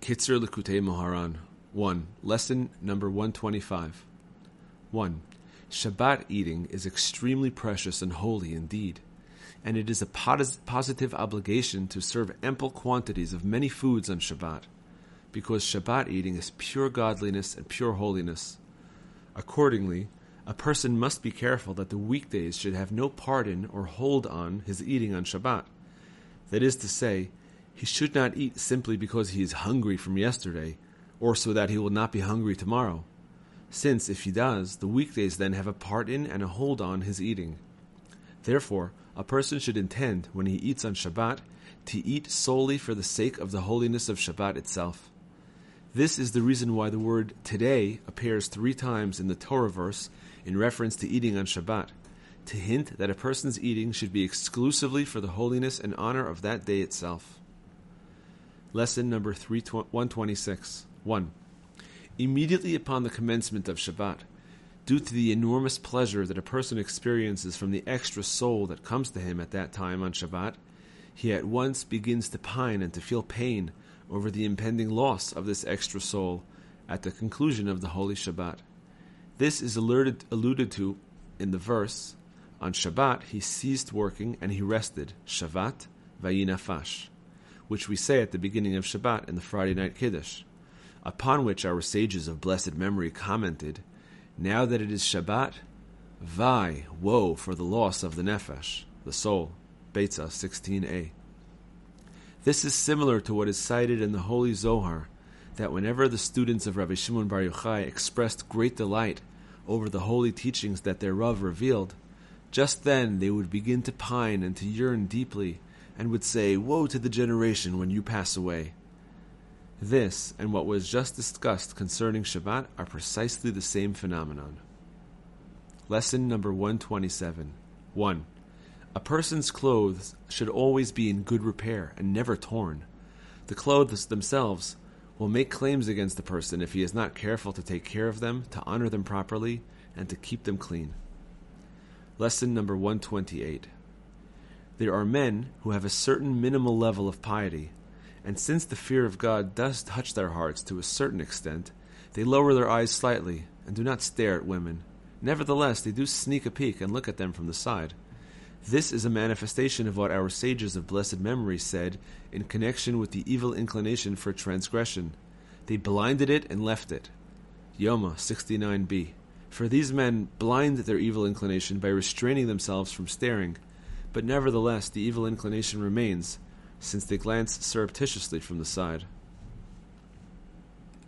Kitzur Likutey Moharan 1. Lesson number 125. 1. Shabbat eating is extremely precious and holy indeed, and it is a positive obligation to serve ample quantities of many foods on Shabbat, because Shabbat eating is pure godliness and pure holiness. Accordingly, a person must be careful that the weekdays should have no part in or hold on his eating on Shabbat. That is to say, he should not eat simply because he is hungry from yesterday, or so that he will not be hungry tomorrow, since, if he does, the weekdays then have a part in and a hold on his eating. Therefore, a person should intend, when he eats on Shabbat, to eat solely for the sake of the holiness of Shabbat itself. This is the reason why the word today appears 3 times in the Torah verse in reference to eating on Shabbat, to hint that a person's eating should be exclusively for the holiness and honor of that day itself. Lesson number 126. 1. Immediately upon the commencement of Shabbat, due to the enormous pleasure that a person experiences from the extra soul that comes to him at that time on Shabbat, he at once begins to pine and to feel pain over the impending loss of this extra soul at the conclusion of the holy Shabbat. This is alluded to in the verse, "On Shabbat he ceased working and he rested, Shabbat vayinafash," which we say at the beginning of Shabbat in the Friday night Kiddush, upon which our sages of blessed memory commented, "Now that it is Shabbat, vai, woe for the loss of the nefesh, the soul." Beitzah 16a. This is similar to what is cited in the Holy Zohar, that whenever the students of Rabbi Shimon bar Yochai expressed great delight over the holy teachings that their Rav revealed, just then they would begin to pine and to yearn deeply, and would say, "Woe to the generation when you pass away." This and what was just discussed concerning Shabbat are precisely the same phenomenon. Lesson number 127. 1. A person's clothes should always be in good repair and never torn. The clothes themselves will make claims against the person if he is not careful to take care of them, to honor them properly, and to keep them clean. Lesson number 128. There are men who have a certain minimal level of piety, and since the fear of God does touch their hearts to a certain extent, they lower their eyes slightly and do not stare at women. Nevertheless, they do sneak a peek and look at them from the side. This is a manifestation of what our sages of blessed memory said in connection with the evil inclination for transgression. "They blinded it and left it." Yoma 69b. For these men blind their evil inclination by restraining themselves from staring, but nevertheless the evil inclination remains, since they glance surreptitiously from the side.